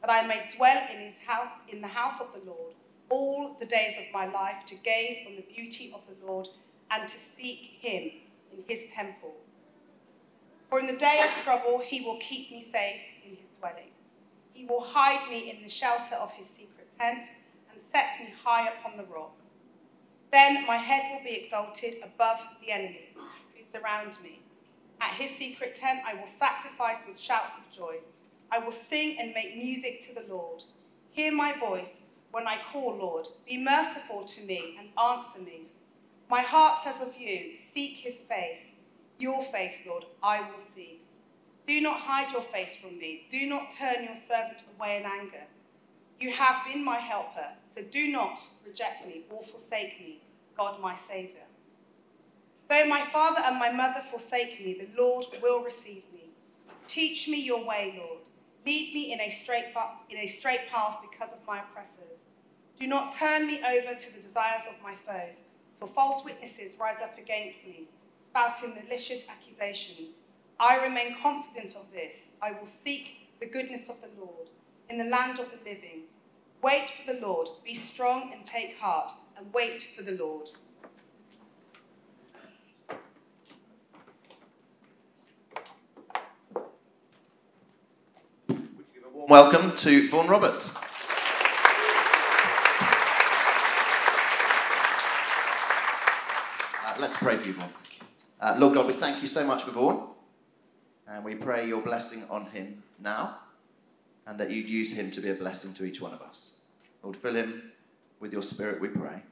that I may dwell in his house, in the house of the Lord, all the days of my life, to gaze on the beauty of the Lord and to seek him in his temple. For in the day of trouble, he will keep me safe in his dwelling. He will hide me in the shelter of his secret tent and set me high upon the rock. Then my head will be exalted above the enemies who surround me. At his secret tent, I will sacrifice with shouts of joy. I will sing and make music to the Lord. Hear my voice when I call, Lord. Be merciful to me and answer me. My heart says of you, seek his face. Your face, Lord, I will seek. Do not hide your face from me. Do not turn your servant away in anger. You have been my helper, so do not reject me or forsake me, God my Saviour. Though my father and my mother forsake me, the Lord will receive me. Teach me your way, Lord. Lead me in a straight path because of my oppressors. Do not turn me over to the desires of my foes, for false witnesses rise up against me, spouting malicious accusations. I remain confident of this. I will seek the goodness of the Lord in the land of the living. Wait for the Lord. Be strong and take heart, and wait for the Lord. Welcome to Vaughan Roberts. Let's pray for you, Vaughan. Lord God, we thank you so much for Vaughan, and we pray your blessing on him now, and that you'd use him to be a blessing to each one of us. Lord, fill him with your spirit, we pray,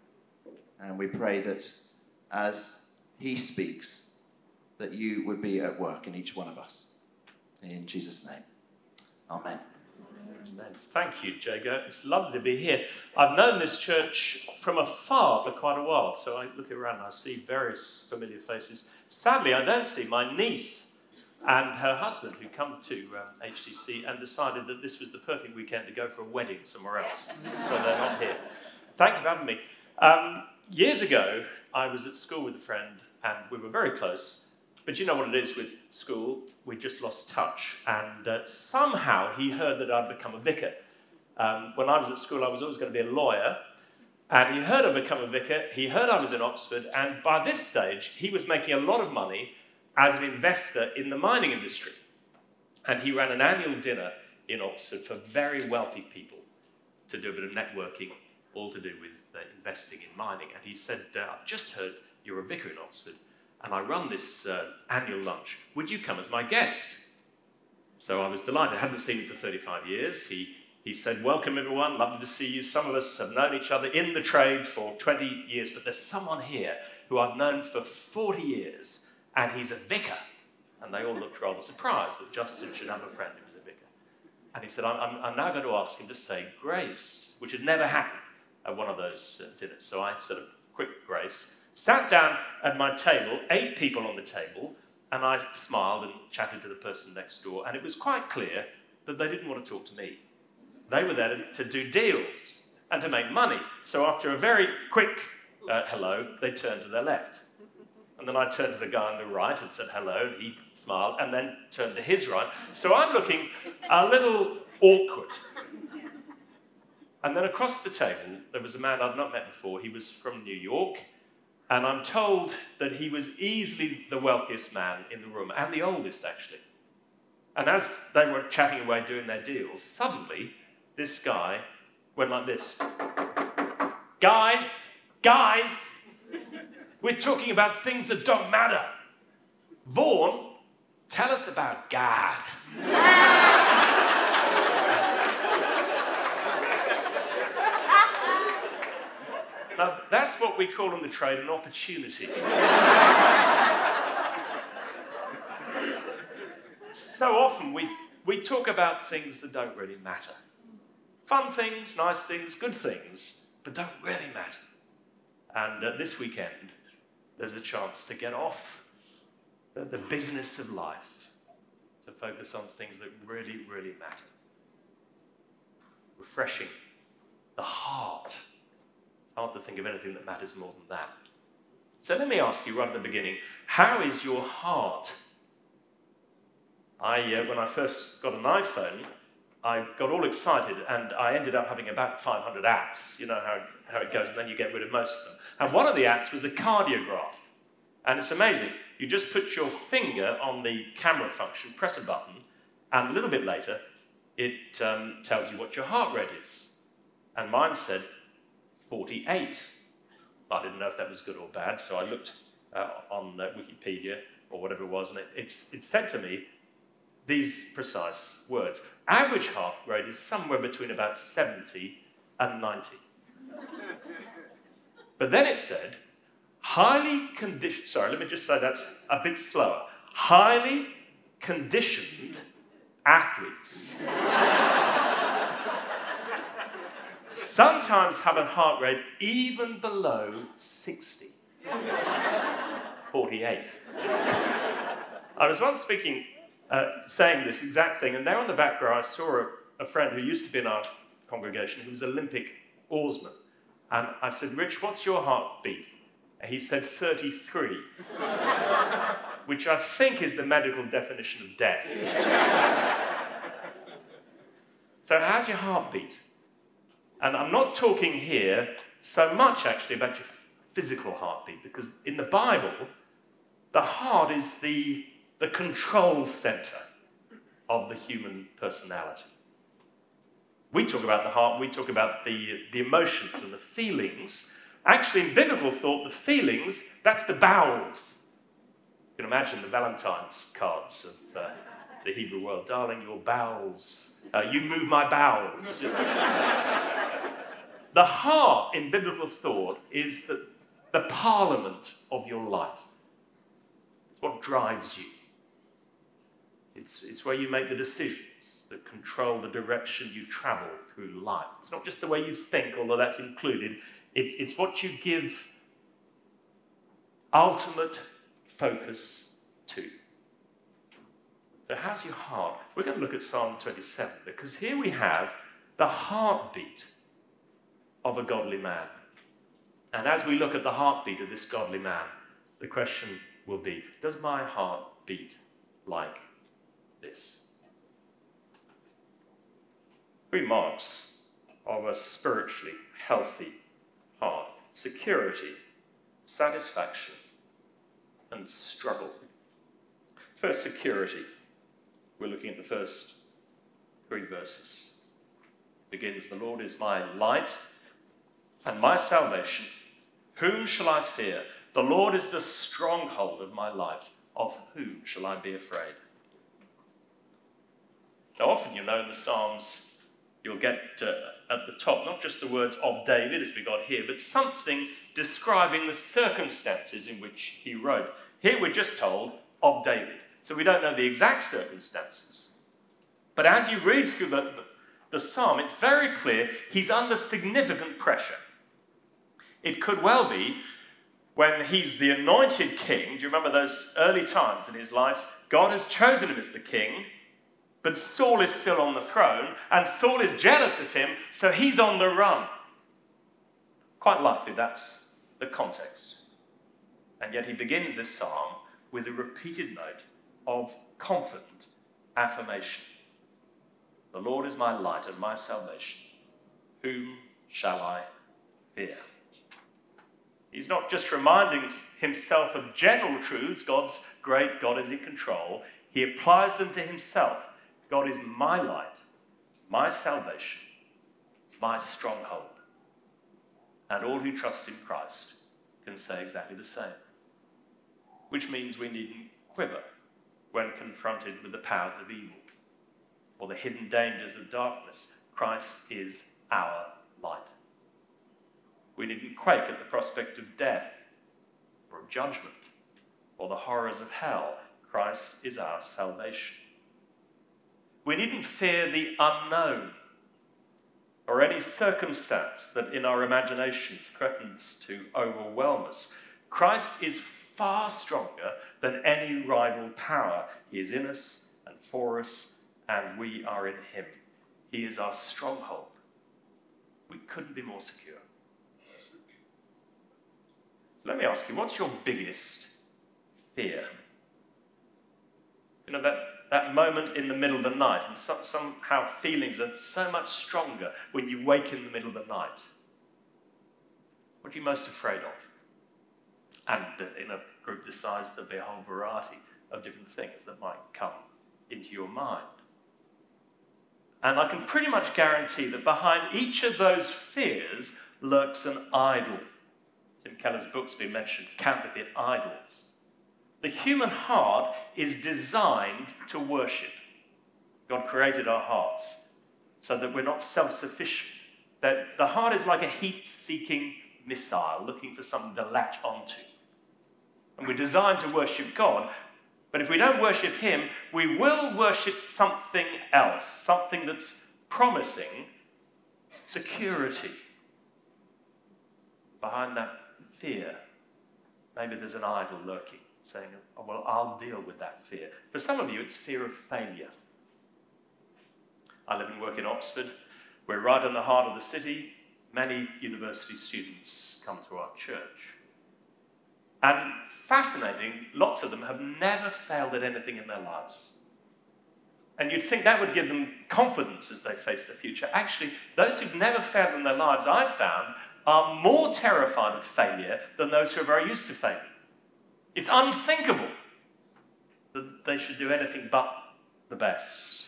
and we pray that as he speaks, that you would be at work in each one of us. In Jesus' name, amen. Amen. Thank you, Jago. It's lovely to be here. I've known this church from afar for quite a while, so I look around and I see various familiar faces. Sadly, I don't see my niece and her husband who come to HTC and decided that this was the perfect weekend to go for a wedding somewhere else, so they're not here. Thank you for having me. Years ago, I was at school with a friend, and we were very close. But you know what it is with school, we just lost touch. And somehow he heard that I'd become a vicar. When I was at school, I was always going to be a lawyer. And he heard I'd become a vicar, he heard I was in Oxford, and by this stage, he was making a lot of money as an investor in the mining industry. And he ran an annual dinner in Oxford for very wealthy people to do a bit of networking, all to do with investing in mining. And he said, I've just heard you're a vicar in Oxford, and I run this annual lunch. Would you come as my guest? So I was delighted. I hadn't seen him for 35 years. He said, welcome everyone, lovely to see you. Some of us have known each other in the trade for 20 years, but there's someone here who I've known for 40 years, and he's a vicar. And they all looked rather surprised that Justin should have a friend who was a vicar. And he said, I'm now going to ask him to say grace, which had never happened at one of those dinners. So I said a quick grace, sat down at my table, 8 people on the table, and I smiled and chatted to the person next door, and it was quite clear that they didn't want to talk to me. They were there to do deals and to make money. So after a very quick hello, they turned to their left. And then I turned to the guy on the right and said hello, and he smiled, and then turned to his right. So I'm looking a little awkward. And then across the table, there was a man I'd not met before. He was from New York. And I'm told that he was easily the wealthiest man in the room, and the oldest, actually. And as they were chatting away doing their deals, suddenly this guy went like this. Guys, we're talking about things that don't matter. Vaughan, tell us about God. Now, that's what we call in the trade an opportunity. So often we talk about things that don't really matter. Fun things, nice things, good things, but don't really matter. And this weekend, there's a chance to get off the business of life, to focus on things that really, really matter. Refreshing. The heart. It's hard to think of anything that matters more than that. So let me ask you right at the beginning, how is your heart? When I first got an iPhone, I got all excited and I ended up having about 500 apps. You know how it goes, and then you get rid of most of them. And one of the apps was a cardiograph. And it's amazing. You just put your finger on the camera function, press a button, and a little bit later, it tells you what your heart rate is. And mine said 48. I didn't know if that was good or bad, so I looked on Wikipedia or whatever it was, and it said to me these precise words. Average heart rate is somewhere between about 70 and 90. But then it said, highly conditioned athletes sometimes have a heart rate even below 60. 48. I was once speaking, saying this exact thing, and there on the back row I saw a friend who used to be in our congregation who was an Olympic oarsman. And I said, "Rich, what's your heartbeat?" And he said 33, which I think is the medical definition of death. So how's your heartbeat? And I'm not talking here so much, actually, about your physical heartbeat, because in the Bible, the heart is the control center of the human personality. We talk about the heart, we talk about the emotions and the feelings. Actually, in biblical thought, the feelings, that's the bowels. You can imagine the Valentine's cards of the Hebrew world. Darling, your bowels. You move my bowels. You know. The heart in biblical thought is the parliament of your life. It's what drives you. It's where you make the decisions that control the direction you travel through life. It's not just the way you think, although that's included. It's what you give ultimate focus to. So how's your heart? We're going to look at Psalm 27, because here we have the heartbeat of a godly man. And as we look at the heartbeat of this godly man, the question will be, does my heart beat like this? 3 marks of a spiritually healthy heart: security, satisfaction, and struggle. First, security. We're looking at the first 3 verses. It begins, "The Lord is my light and my salvation. Whom shall I fear? The Lord is the stronghold of my life. Of whom shall I be afraid?" Now, often, you know, in the Psalms, you'll get at the top, not just the words "of David," as we got here, but something describing the circumstances in which he wrote. Here we're just told, "of David." So we don't know the exact circumstances. But as you read through the psalm, it's very clear he's under significant pressure. It could well be when he's the anointed king. Do you remember those early times in his life? God has chosen him as the king, but Saul is still on the throne, and Saul is jealous of him, so he's on the run. Quite likely that's the context. And yet he begins this psalm with a repeated note of confident affirmation. "The Lord is my light and my salvation. Whom shall I fear?" He's not just reminding himself of general truths. God's great, God is in control. He applies them to himself. God is my light, my salvation, my stronghold. And all who trust in Christ can say exactly the same. Which means we needn't quiver when confronted with the powers of evil or the hidden dangers of darkness. Christ is our light. We needn't quake at the prospect of death or of judgment or the horrors of hell. Christ is our salvation. We needn't fear the unknown. or any circumstance that in our imaginations threatens to overwhelm us. Christ is far stronger than any rival power. He is in us and for us, and we are in him. He is our stronghold. We couldn't be more secure. So let me ask you, what's your biggest fear? You know, that moment in the middle of the night, and somehow feelings are so much stronger when you wake in the middle of the night. What are you most afraid of? And in a group this size, there'll be a whole variety of different things that might come into your mind. And I can pretty much guarantee that behind each of those fears lurks an idol. Tim Keller's book's been mentioned, Counterfeit Idols. The human heart is designed to worship. God created our hearts so that we're not self-sufficient. That the heart is like a heat-seeking missile looking for something to latch onto. And we're designed to worship God, but if we don't worship him, we will worship something else, something that's promising security. Behind that fear, maybe there's an idol lurking, saying, oh, well, I'll deal with that fear. For some of you, it's fear of failure. I live and work in Oxford. We're right in the heart of the city. Many university students come to our church. And fascinating, lots of them have never failed at anything in their lives. And you'd think that would give them confidence as they face the future. Actually, those who've never failed in their lives, I've found, are more terrified of failure than those who are very used to failure. It's unthinkable that they should do anything but the best.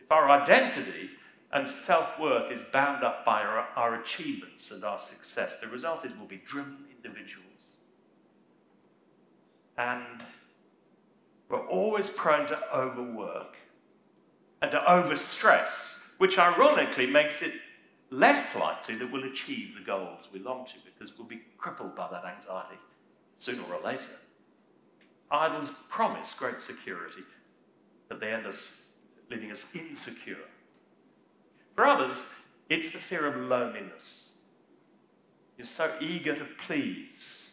If our identity and self-worth is bound up by our achievements and our success, the result is we'll be driven individuals. And we're always prone to overwork and to overstress, which ironically makes it less likely that we'll achieve the goals we long to, because we'll be crippled by that anxiety sooner or later. Idols promise great security, but they end up leaving us insecure. For others, it's the fear of loneliness. You're so eager to please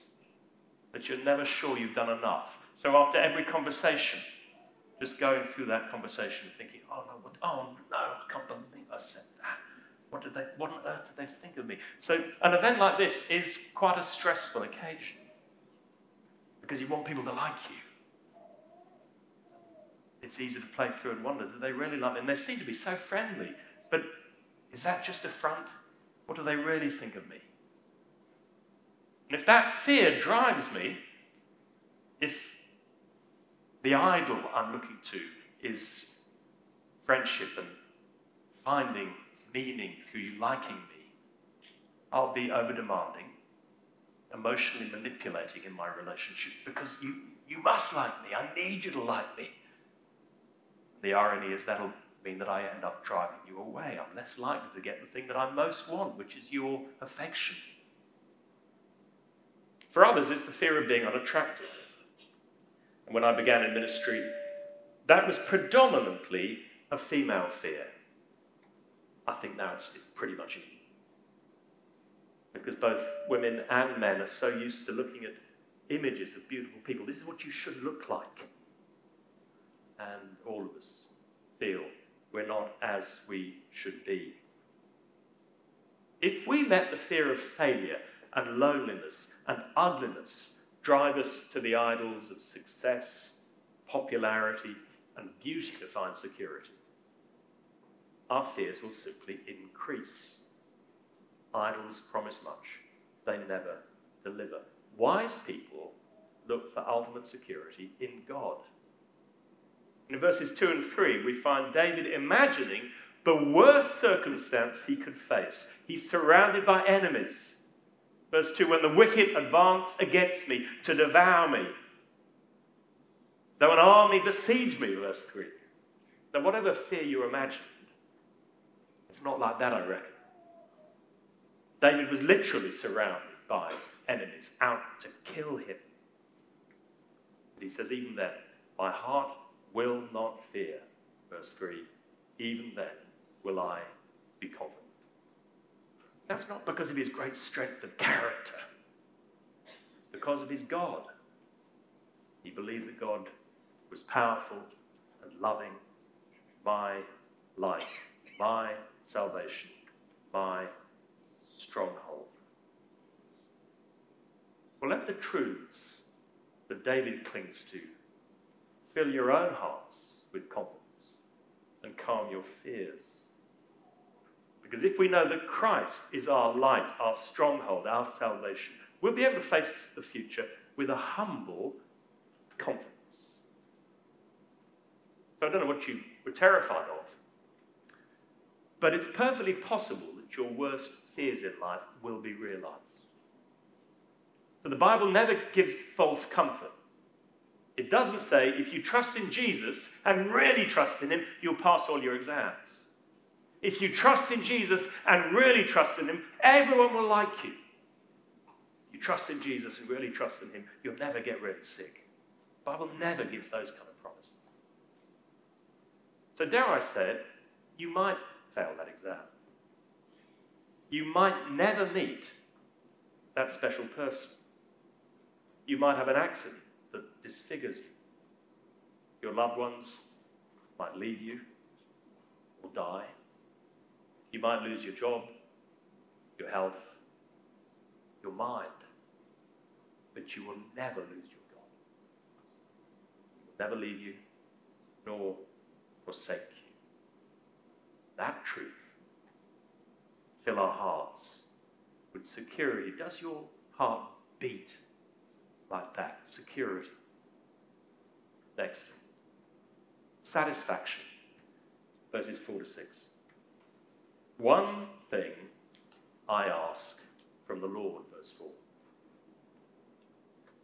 that you're never sure you've done enough. So after every conversation, just going through that conversation and thinking, oh no, I can't believe I said that. What on earth did they think of me? So an event like this is quite a stressful occasion because you want people to like you. It's easy to play through and wonder, do they really like me? And they seem to be so friendly. But is that just a front? What do they really think of me? And if that fear drives me, if the idol I'm looking to is friendship and finding meaning through you liking me, I'll be over-demanding, emotionally manipulating in my relationships because you must like me. I need you to like me. The irony is that'll mean that I end up driving you away. I'm less likely to get the thing that I most want, which is your affection. For others, it's the fear of being unattractive. And when I began in ministry, that was predominantly a female fear. I think now it's pretty much equal, because both women and men are so used to looking at images of beautiful people. This is what you should look like. And all of us feel we're not as we should be. If we let the fear of failure and loneliness and ugliness drive us to the idols of success, popularity, and beauty to find security, our fears will simply increase. Idols promise much, they never deliver. Wise people look for ultimate security in God. In verses 2 and 3, we find David imagining the worst circumstance he could face. He's surrounded by enemies. Verse 2, when the wicked advance against me to devour me, though an army besiege me, verse 3. Now, whatever fear you imagined, it's not like that, I reckon. David was literally surrounded by enemies out to kill him. But he says, even then, my heart will not fear. Verse 3, even then will I be confident. That's not because of his great strength of character. It's because of his God. He believed that God was powerful and loving by light, by salvation, by stronghold. Well, let the truths that David clings to fill your own hearts with confidence and calm your fears. Because if we know that Christ is our light, our stronghold, our salvation, we'll be able to face the future with a humble confidence. So I don't know what you were terrified of, but it's perfectly possible that your worst fears in life will be realized. But the Bible never gives false comfort. It doesn't say, if you trust in Jesus and really trust in him, you'll pass all your exams. If you trust in Jesus and really trust in him, everyone will like you. If you trust in Jesus and really trust in him, you'll never get really sick. The Bible never gives those kind of promises. So dare I say it, you might fail that exam. You might never meet that special person. You might have an accident that disfigures you. Your loved ones might leave you or die. You might lose your job, your health, your mind, but you will never lose your God. He will never leave you nor forsake you. That truth fill our hearts with security. Does your heart beat like that? Security. Next. Satisfaction. Verses 4-6. One thing I ask from the Lord, verse 4.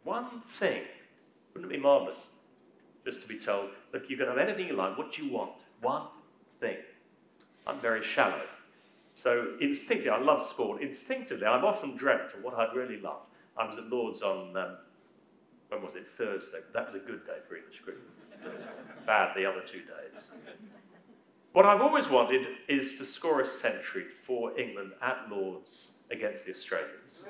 One thing. Wouldn't it be marvellous just to be told, look, you can have anything you like, what you want. One thing. I'm very shallow. So instinctively, I love sport. Instinctively, I've often dreamt of what I'd really love. I was at Lord's on... when was it? Thursday. That was a good day for English cricket. Bad the other 2 days. What I've always wanted is to score a century for England at Lord's against the Australians.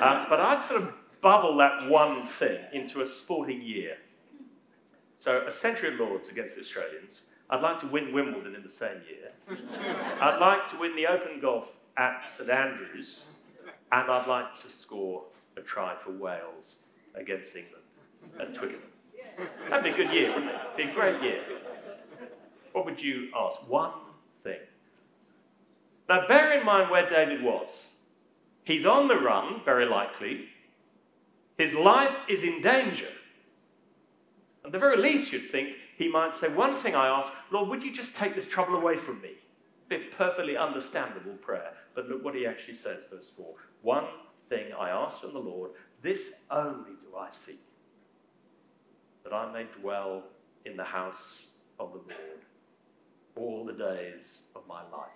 But I'd sort of bubble that one thing into a sporting year. So a century at Lord's against the Australians. I'd like to win Wimbledon in the same year. I'd like to win the Open Golf at St Andrews. And I'd like to score a try for Wales against England at Twickenham. That'd be a good year, wouldn't it? It'd be a great year. What would you ask? One thing. Now bear in mind where David was. He's on the run, very likely. His life is in danger. At the very least, you'd think he might say, one thing I ask, Lord, would you just take this trouble away from me? A perfectly understandable prayer. But look what he actually says, verse 4. One thing I ask from the Lord, this only do I seek, that I may dwell in the house of the Lord all the days of my life.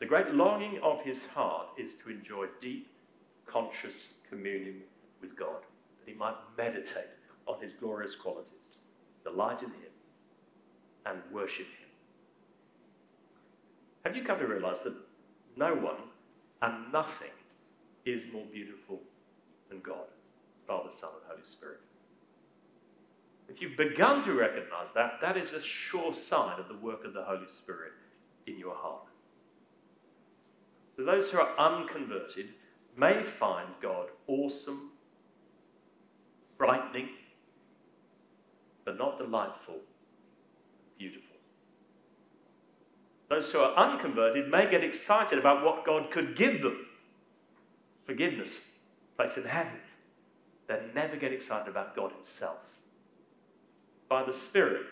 The great longing of his heart is to enjoy deep, conscious communion with God, that he might meditate on his glorious qualities, delight in him, and worship him. Have you come to realize that no one and nothing is more beautiful than God, Father, Son, and Holy Spirit? If you've begun to recognize that, that is a sure sign of the work of the Holy Spirit in your heart. So those who are unconverted may find God awesome, frightening, but not delightful, beautiful. Those who are unconverted may get excited about what God could give them. Forgiveness, place in heaven. They never get excited about God himself. By the Spirit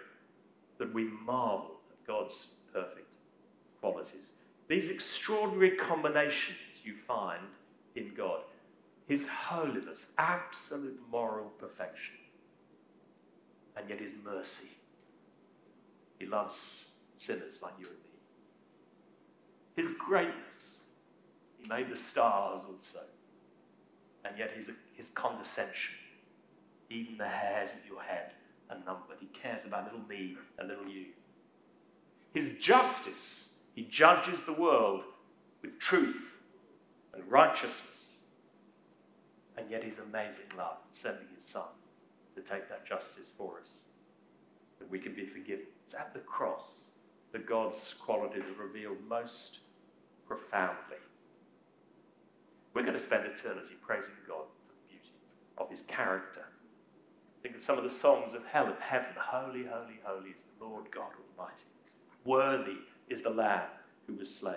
that we marvel at God's perfect qualities. These extraordinary combinations you find in God. His holiness, absolute moral perfection, and yet his mercy. He loves sinners like you and me. His greatness. He made the stars also, and yet his condescension. Even the hairs of your head and numbered. He cares about little me and little you. His justice, He judges the world with truth and righteousness. And yet his amazing love in sending his son to take that justice for us, that we can be forgiven. It's at the cross that God's qualities are revealed most profoundly. We're going to spend eternity praising God for the beauty of his character. Think of some of the songs of heaven. Holy, holy, holy is the Lord God Almighty. Worthy is the Lamb who was slain.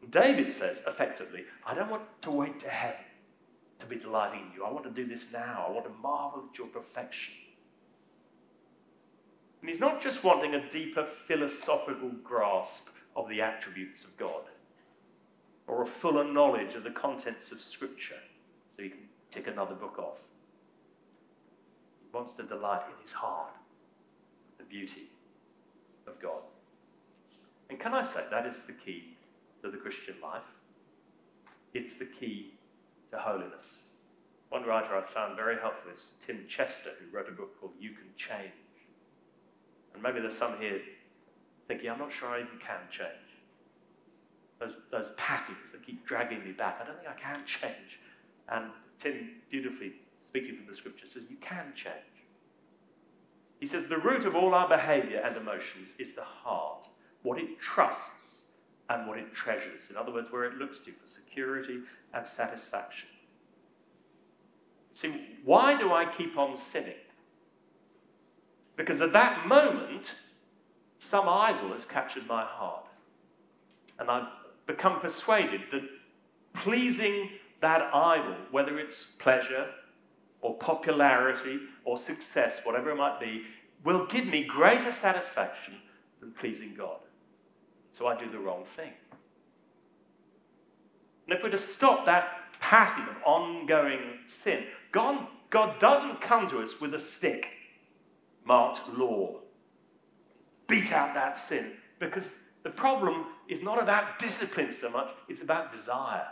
And David says, effectively, I don't want to wait to heaven to be delighting in you. I want to do this now. I want to marvel at your perfection. And he's not just wanting a deeper philosophical grasp of the attributes of God or a fuller knowledge of the contents of Scripture so he can tick another book off. He wants to delight in his heart the beauty of God. And can I say that is the key to the Christian life? It's the key to holiness. One writer I've found very helpful is Tim Chester, who wrote a book called You Can Change. And maybe there's some here thinking, I'm not sure I even can change. Those patterns that keep dragging me back, I don't think I can change. And Tim, beautifully speaking from the Scripture, says you can change. He says the root of all our behaviour and emotions is the heart, what it trusts and what it treasures. In other words, where it looks to for security and satisfaction. See, why do I keep on sinning? Because at that moment, some idol has captured my heart. And I've become persuaded that pleasing that idol, whether it's pleasure or popularity or success, whatever it might be, will give me greater satisfaction than pleasing God. So I do the wrong thing. And if we're to stop that pattern of ongoing sin, God doesn't come to us with a stick marked law. Beat out that sin. Because the problem is not about discipline so much, it's about desire.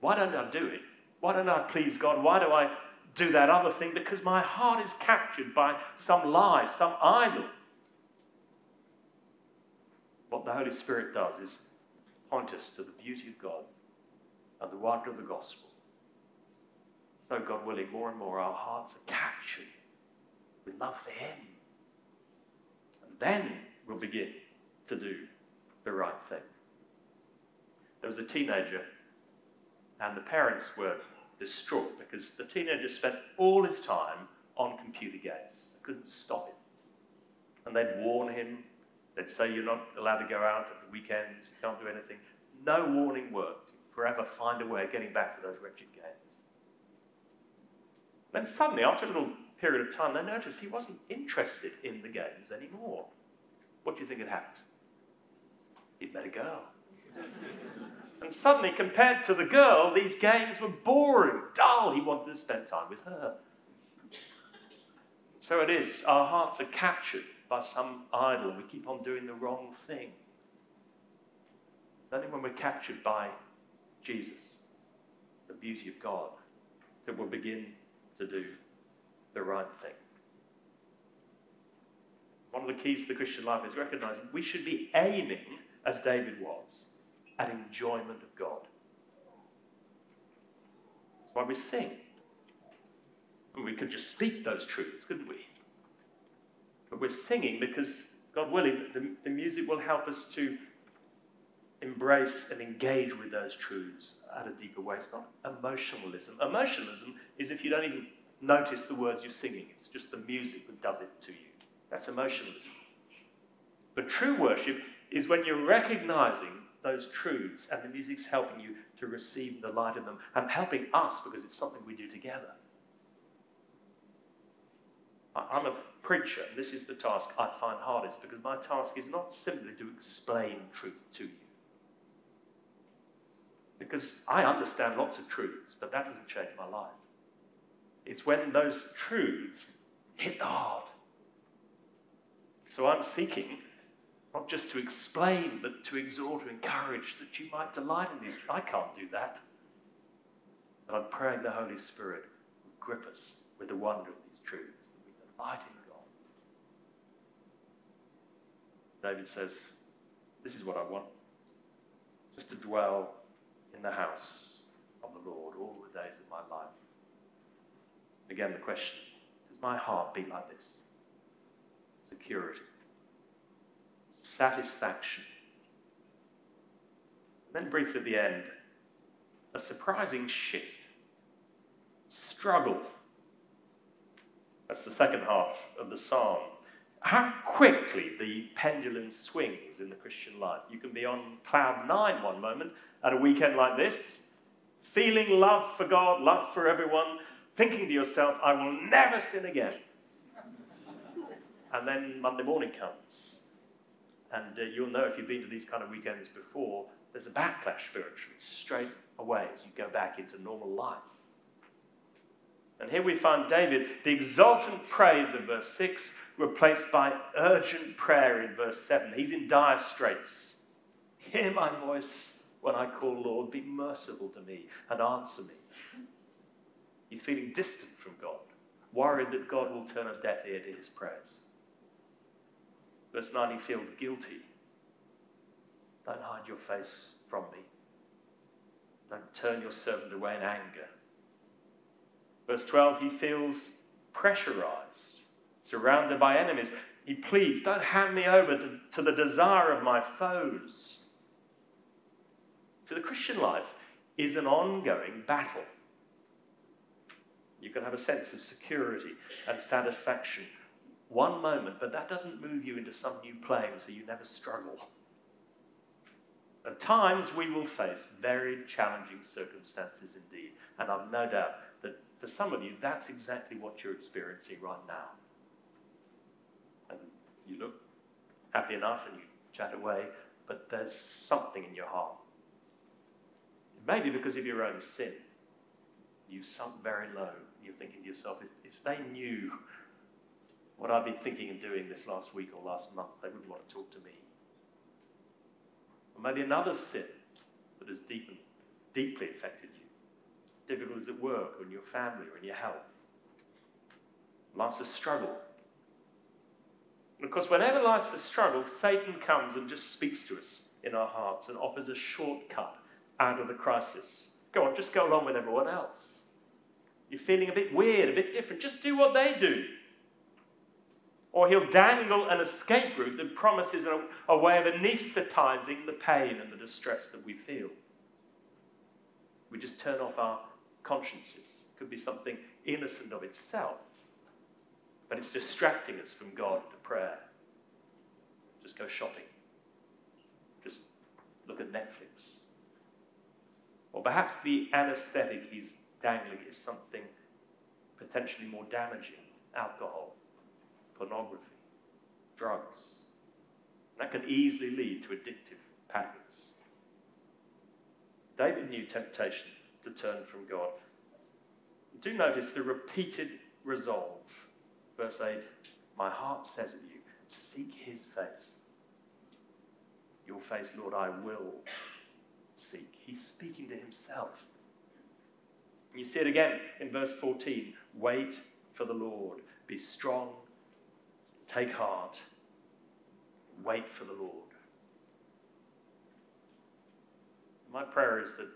Why don't I do it? Why don't I please God? Why do I do that other thing? Because my heart is captured by some lie, some idol. What the Holy Spirit does is point us to the beauty of God and the wonder of the gospel. So, God willing, more and more our hearts are captured with love for him. And then we'll begin to do the right thing. There was a teenager, and the parents were distraught because the teenager spent all his time on computer games. They couldn't stop him. And they'd warn him. They'd say, you're not allowed to go out at the weekends. You can't do anything. No warning worked. He'd forever find a way of getting back to those wretched games. Then suddenly, after a little period of time, they noticed he wasn't interested in the games anymore. What do you think had happened? He'd met a girl. And suddenly, compared to the girl, these games were boring, dull. He wanted to spend time with her. So it is. Our hearts are captured by some idol. We keep on doing the wrong thing. It's only when we're captured by Jesus, the beauty of God, that we'll begin to do the right thing. One of the keys to the Christian life is recognizing we should be aiming, as David was, at enjoyment of God. That's why we sing. And we could just speak those truths, couldn't we? But we're singing because, God willing, the music will help us to embrace and engage with those truths at a deeper way. It's not emotionalism. Emotionalism is if you don't even notice the words you're singing. It's just the music that does it to you. That's emotionalism. But true worship is when you're recognizing those truths and the music's helping you to receive the light in them and helping us because it's something we do together. I'm a preacher, and this is the task I find hardest because my task is not simply to explain truth to you. Because I understand lots of truths, but that doesn't change my life. It's when those truths hit the heart. So I'm seeking not just to explain, but to exhort and encourage that you might delight in these. I can't do that. But I'm praying the Holy Spirit will grip us with the wonder of these truths, that we delight in God. David says, This is what I want, just to dwell in the house of the Lord all the days of my life. Again, the question, does my heart beat like this? Security, satisfaction, and then briefly at the end, a surprising shift, struggle. That's the second half of the psalm. How quickly the pendulum swings in the Christian life. You can be on cloud nine one moment at a weekend like this, feeling love for God, love for everyone, thinking to yourself, I will never sin again. And then Monday morning comes. And you'll know if you've been to these kind of weekends before, there's a backlash spiritually straight away as you go back into normal life. And here we find David, the exultant praise of verse 6, replaced by urgent prayer in verse 7. He's in dire straits. Hear my voice when I call, Lord, be merciful to me and answer me. He's feeling distant from God, worried that God will turn a deaf ear to his prayers. Verse 9, he feels guilty. Don't hide your face from me. Don't turn your servant away in anger. Verse 12, he feels pressurized, surrounded by enemies. He pleads, don't hand me over to the desire of my foes. So the Christian life is an ongoing battle. You can have a sense of security and satisfaction one moment, but that doesn't move you into some new plane, so you never struggle. At times, we will face very challenging circumstances indeed, and I've no doubt that for some of you, that's exactly what you're experiencing right now. And you look happy enough and you chat away, but there's something in your heart. It may be because of your own sin. You've sunk very low. You're thinking to yourself, if they knew what I've been thinking and doing this last week or last month, they wouldn't want to talk to me. Or maybe another sin that has deeply affected you. Difficulties at work or in your family or in your health. Life's a struggle. And of course, whenever life's a struggle, Satan comes and just speaks to us in our hearts and offers a shortcut out of the crisis. Go on, just go along with everyone else. You're feeling a bit weird, a bit different. Just do what they do. Or he'll dangle an escape route that promises a way of anaesthetising the pain and the distress that we feel. We just turn off our consciences. It could be something innocent of itself, but it's distracting us from God to prayer. Just go shopping. Just look at Netflix. Or perhaps the anaesthetic he's dangling is something potentially more damaging. Alcohol, pornography, drugs. That can easily lead to addictive patterns. David knew temptation to turn from God. Do notice the repeated resolve. Verse 8, my heart says of you, seek his face. Your face, Lord, I will seek. He's speaking to himself. You see it again in verse 14. Wait for the Lord. Be strong. Take heart. Wait for the Lord. My prayer is that,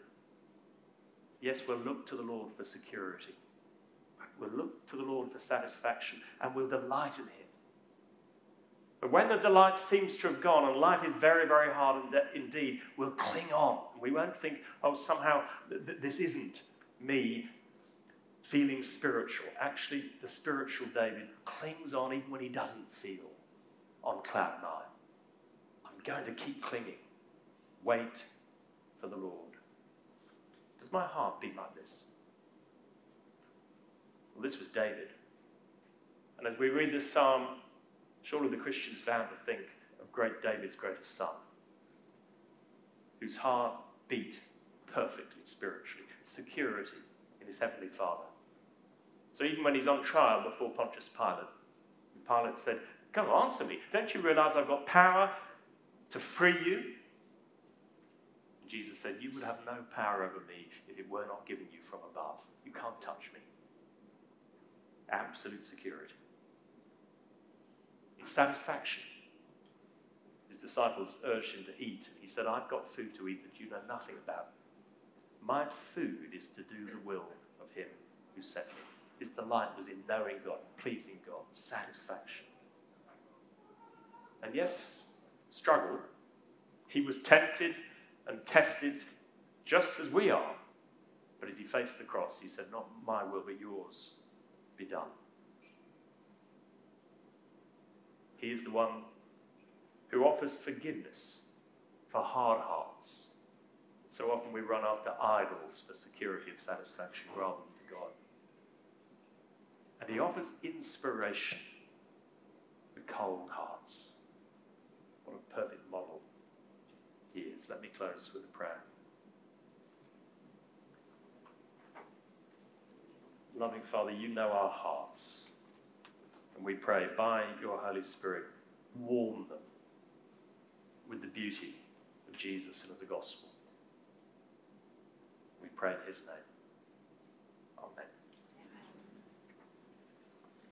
yes, we'll look to the Lord for security. We'll look to the Lord for satisfaction, and we'll delight in him. But when the delight seems to have gone and life is very, very hard indeed, we'll cling on. We won't think, oh, somehow this isn't me feeling spiritual. Actually, the spiritual David clings on even when he doesn't feel on cloud nine. I'm going to keep clinging. Wait for the Lord. Does my heart beat like this? Well, this was David. And as we read this psalm, surely the Christian is bound to think of great David's greatest son, whose heart beat perfectly spiritually, security in his heavenly Father. So even when he's on trial before Pontius Pilate, Pilate said, come answer me. Don't you realize I've got power to free you? Jesus said, you would have no power over me if it were not given you from above. You can't touch me. Absolute security. It's satisfaction. It's the disciples urged him to eat, and he said, I've got food to eat that you know nothing about. My food is to do the will of him who sent me. His delight was in knowing God, pleasing God, satisfaction. And yes, struggle. He was tempted and tested just as we are. But as he faced the cross, he said, not my will, but yours be done. He is the one who offers forgiveness for hard hearts. So often we run after idols for security and satisfaction rather than to God. And he offers inspiration for cold hearts. What a perfect model he is. Let me close with a prayer. Loving Father, you know our hearts. And we pray, by your Holy Spirit, warm them with the beauty of Jesus and of the gospel. We pray in his name.